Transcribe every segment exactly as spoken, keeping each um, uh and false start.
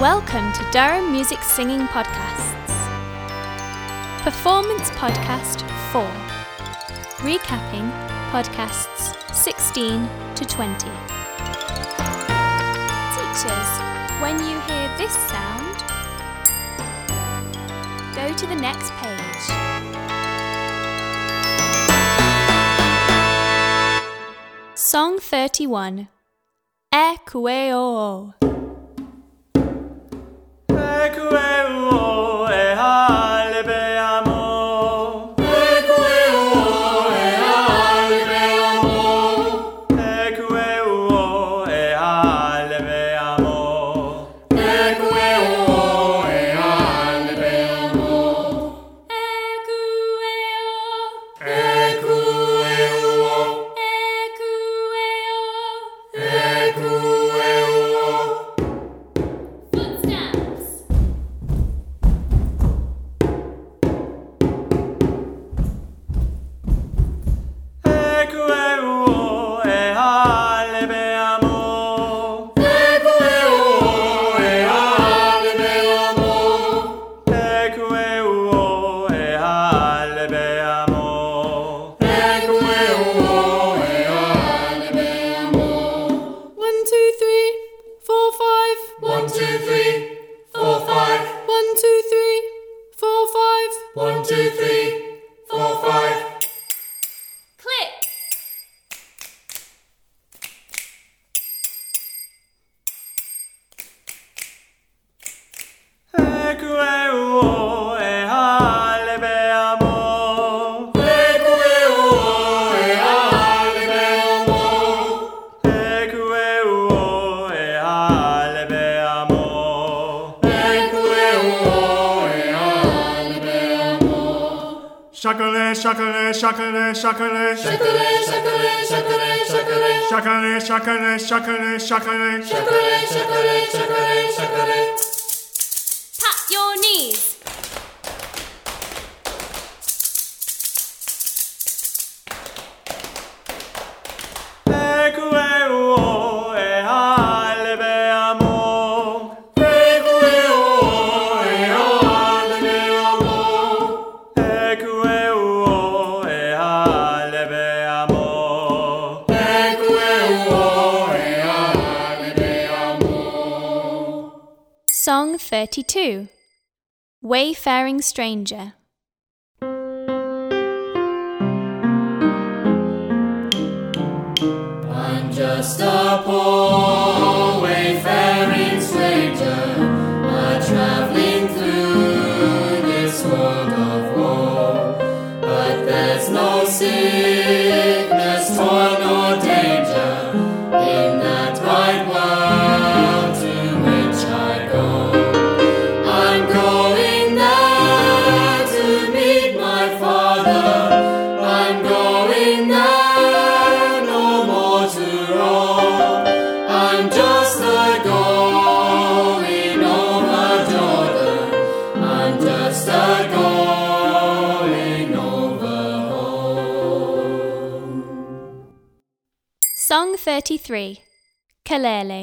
Welcome to Durham Music Singing Podcasts. Performance Podcast four. Recapping Podcasts sixteen to twenty. Teachers, when you hear this sound, go to the next page. Song thirty-one. Ecueo. Shakale, shakale, shakale, shakale, shakale, shakale, shakale, shakale, shakale, shakale, shakale, shakale, shakale, shakale. Tap your knees. Song thirty-two. Wayfaring Stranger. I'm just a poor wayfaring stranger, a traveling through this world of woe. But there's no sickness, toil, nor danger in that wide world which I go. I'm going there to meet my father. I'm going there no more to roam. I'm just a going over Jordan. I'm just a going over home. Song thirty-three. Kelele.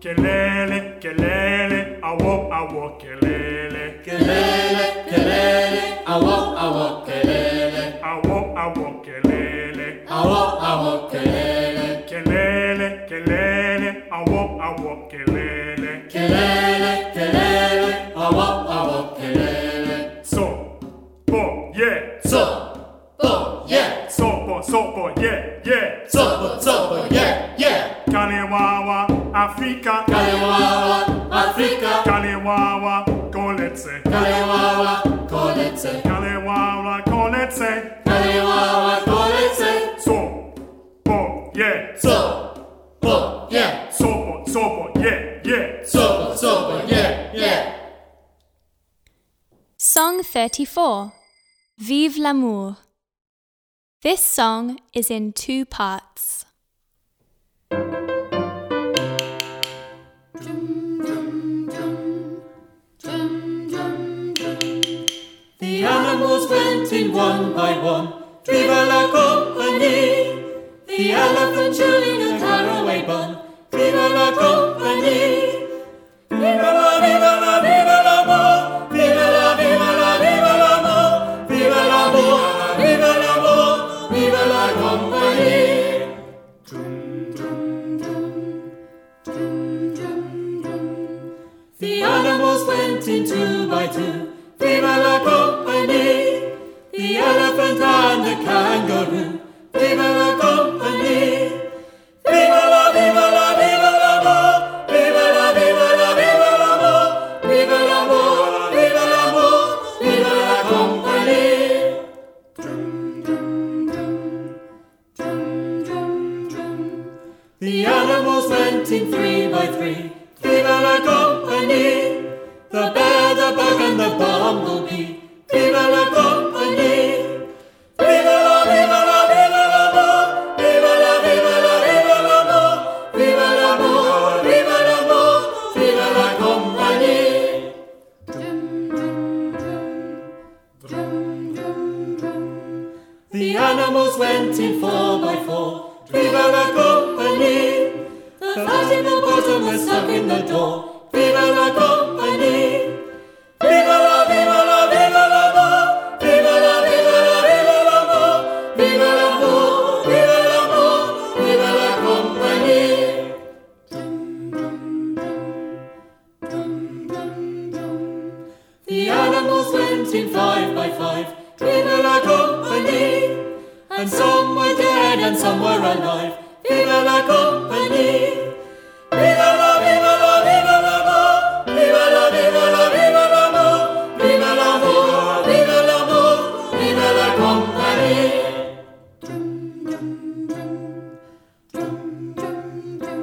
Kelele, kelele, awo, awo, kelele. Kelele, kelele, awo, awo, kelele. Awo, awo, kelele. Awo, awo, kelele. Kelele, kelele, awo, awo, kelele. Kelele, kelele, awo, awo, kelele. So, bo, yeah. So, bo, yeah. So, bo, so, bo, yeah, yeah. So, bo, so, bo, yeah, yeah. Kalewawa. Africa, Kalewawa, Africa, Kalewawa, Koletse, Kalewawa, Koletse, Kalewawa, Koletse, Kalewawa, Koletse. So, bo, yeah, so, bo, yeah, so, bo, so, bo, yeah, yeah, so, bo, so, bo, yeah, yeah. Song thirty-four. Vive l'amour. This song is in two parts. The animals went in one by one, Vive la compagnie. The elephant, Julian, and Harold. Waypon, viva la compagnie, viva la, viva la, viva l'amour, viva la, viva la, viva l'amour, viva l'amour, viva l'amour, viva la compagnie. Dum, dum, dum, dum, dum, dum. The animals went in two by two, viva la compagnie, the elephant and the kangaroo, viva la compagnie. The animals went in three by three, viva la compagnie. The bear, the bug, and the bumblebee, viva la compagnie. Viva la, viva la, viva l'amour, viva la, viva la, viva l'amour, viva l'amour, viva l'amour, viva la compagnie. Dum, dum, dum, dum, dum, dum. The animals went in four by four, viva la compagnie. The fat in the bottom was stuck in the door, viva la compagnie. Viva la, viva la, viva l'amour, viva la, viva la, viva l'amour, viva l'amour, viva l'amour, viva la compagnie. Dum, dum, dum, dum, dum, dum. The animals went in five by five, viva la compagnie. And some were dead and some were alive, viva la compagnie. Viva la, viva la, viva l'amour, viva la, viva la, viva l'amour, viva l'amour, viva l'amour, viva la compagnie. Dum, dum, dum, dum, dum, dum.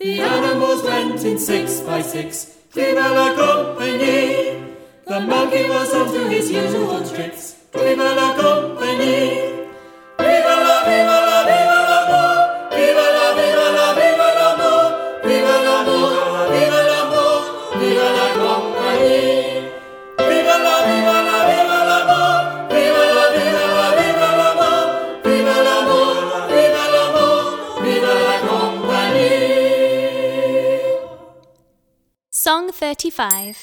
The animals went in six by six, viva la compagnie. The monkey was up to his usual tricks, viva la compagnie. Song thirty-five,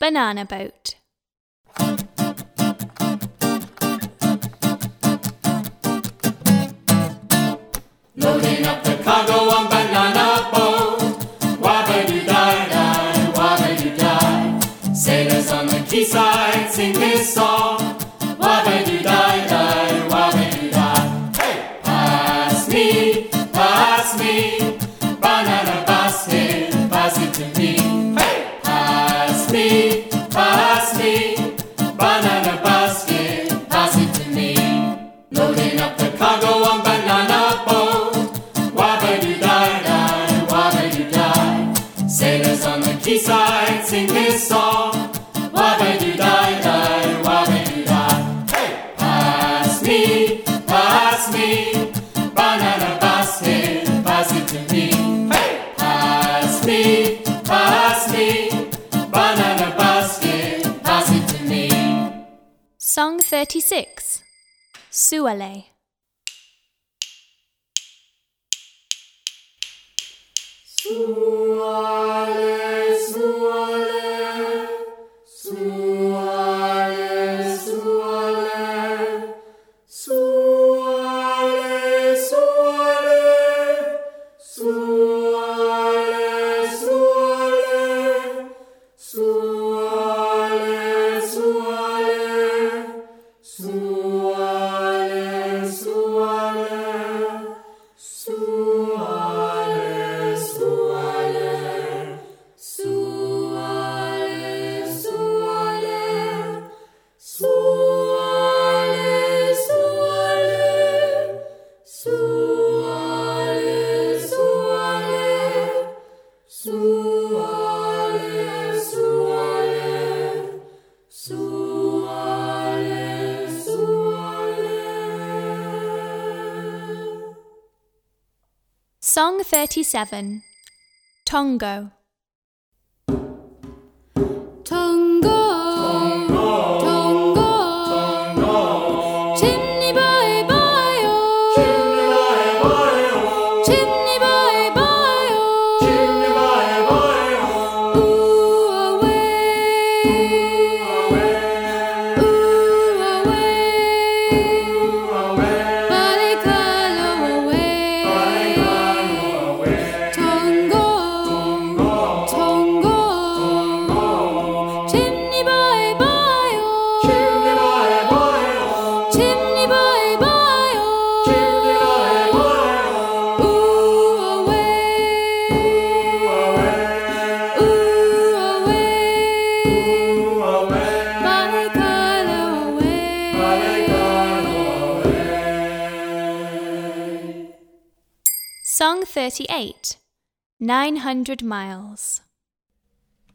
Banana Boat. Loading up the cargo on banana boat, wabba-doo-die-die, wabba-doo-die. Sailors on the quayside sing this song, wabba-doo-die-die, wabba-doo-die. Hey! Pass me, pass me, banana basket, pass it to me. Hey! Pass me, pass me, banana basket, pass it to me. Loading up the cargo on banana boat, quayside sing this song, wabba-doo-die-die, wabba-doo-die. Hey! Pass me, pass me, banana basket, pass it to me. Hey! Pass me, pass me, banana basket, pass it to me. Song thirty-six, Suale. Suale, Suale, Suale, Suale, Suale, Suale, Suale, Suale, Suale, Suale, Suale, Suale, Suale. Song thirty-seven, Tongo. Chimney boy, boy, oh, chimney boy, boy, oh, chimney boy. Song thirty-eight, nine hundred Miles.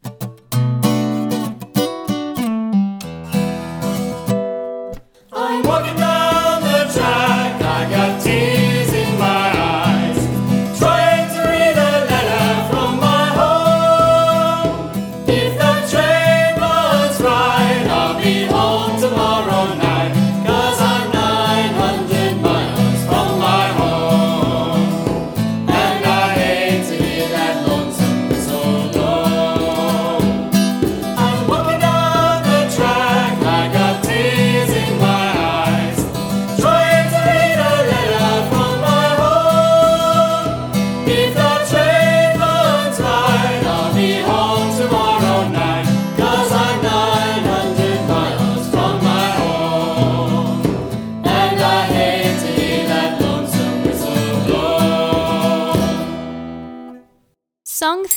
I'm walking down the track, I got tears in my eyes, trying to read a letter from my home. If that train runs right, I'll be home tomorrow night, 'cause I'm nine hundred miles from my home, and I hate to hear that lonesome solo. I'm walking down the track, I got tears in my eyes,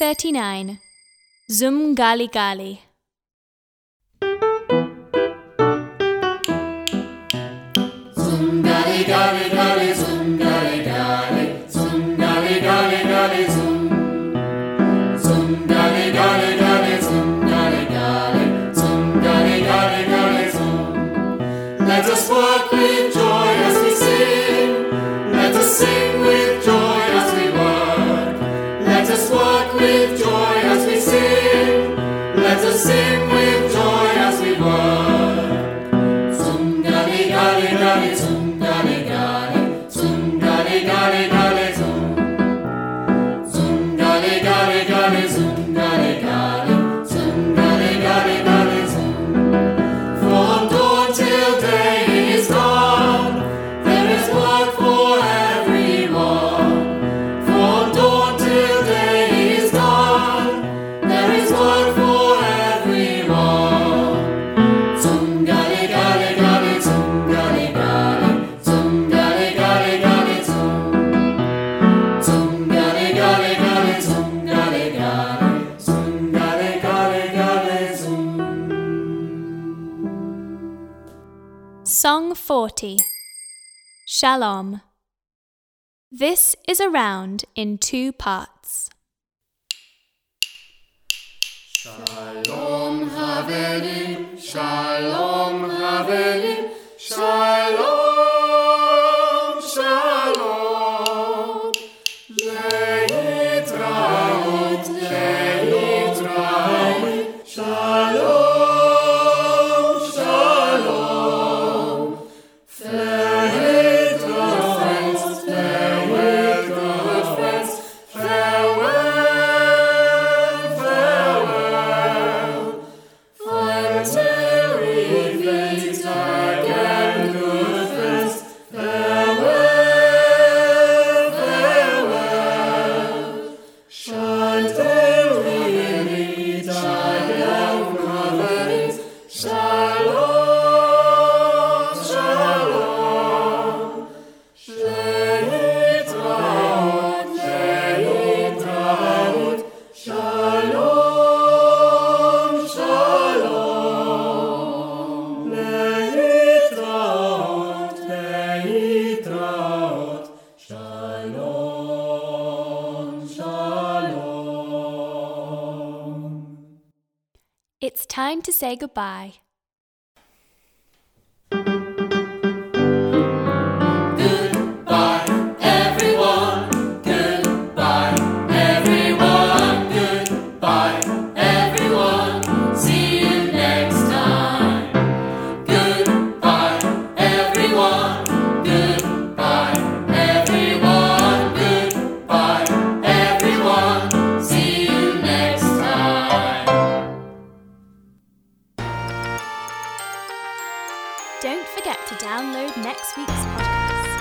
thirty-nine. Zum Gali Gali. Zum Gali Gali Gali, Zum Gali Gali, Zum Gali Gali Gali, Zum. Zum Gali Gali Gali, Zum Gali Gali, Zum Gali Gali Gali, Zum. Let us walk with joy as we sing. Let us sing with joy as we work. Let us walk with joy as we sing. Let us sing with joy as we work. Zum Gali Gali Gali, Zum Gali Gali, Zum Gali Gali Gali, Zum. Zum Gali Gali Gali, Zum Gali Gali, Zum Gali Gali Gali, Zum. From dawn till day is gone, there is work for everyone. From dawn till day is gone, there is work for everyone. Zum Gali Gali Gali, Zum Gali Gali, Zum Gali Gali Gali, Zum. Zum Gali Gali Gali, Zum Gali Gali, Zum Gali Gali Gali, Zum. Song forty, Shalom. This is a round in two parts. Shalom Chaverim, Shalom Chaverim, Shalom, Shalom. Lehitraot, Lehitraot, Shalom, Shalom. Farewell, good friends, farewell, good friends, farewell, farewell. Until we meet again, good friends, farewell, farewell. Until we meet again, good friends, shalom, shalom. Lehitraot, Lehitraot, Shalom, Shalom. Lehitraot, Lehitraot, Shalom, Shalom. It's time to say goodbye. Goodbye, everyone. Goodbye, everyone. Goodbye, everyone. See you next time. Goodbye, everyone. Goodbye, everyone. Goodbye, everyone. See you next time. Don't forget to download next week's podcast.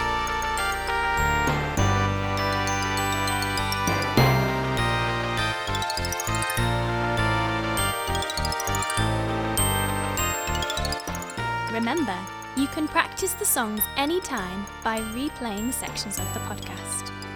Remember, you can practice the songs anytime by replaying sections of the podcast.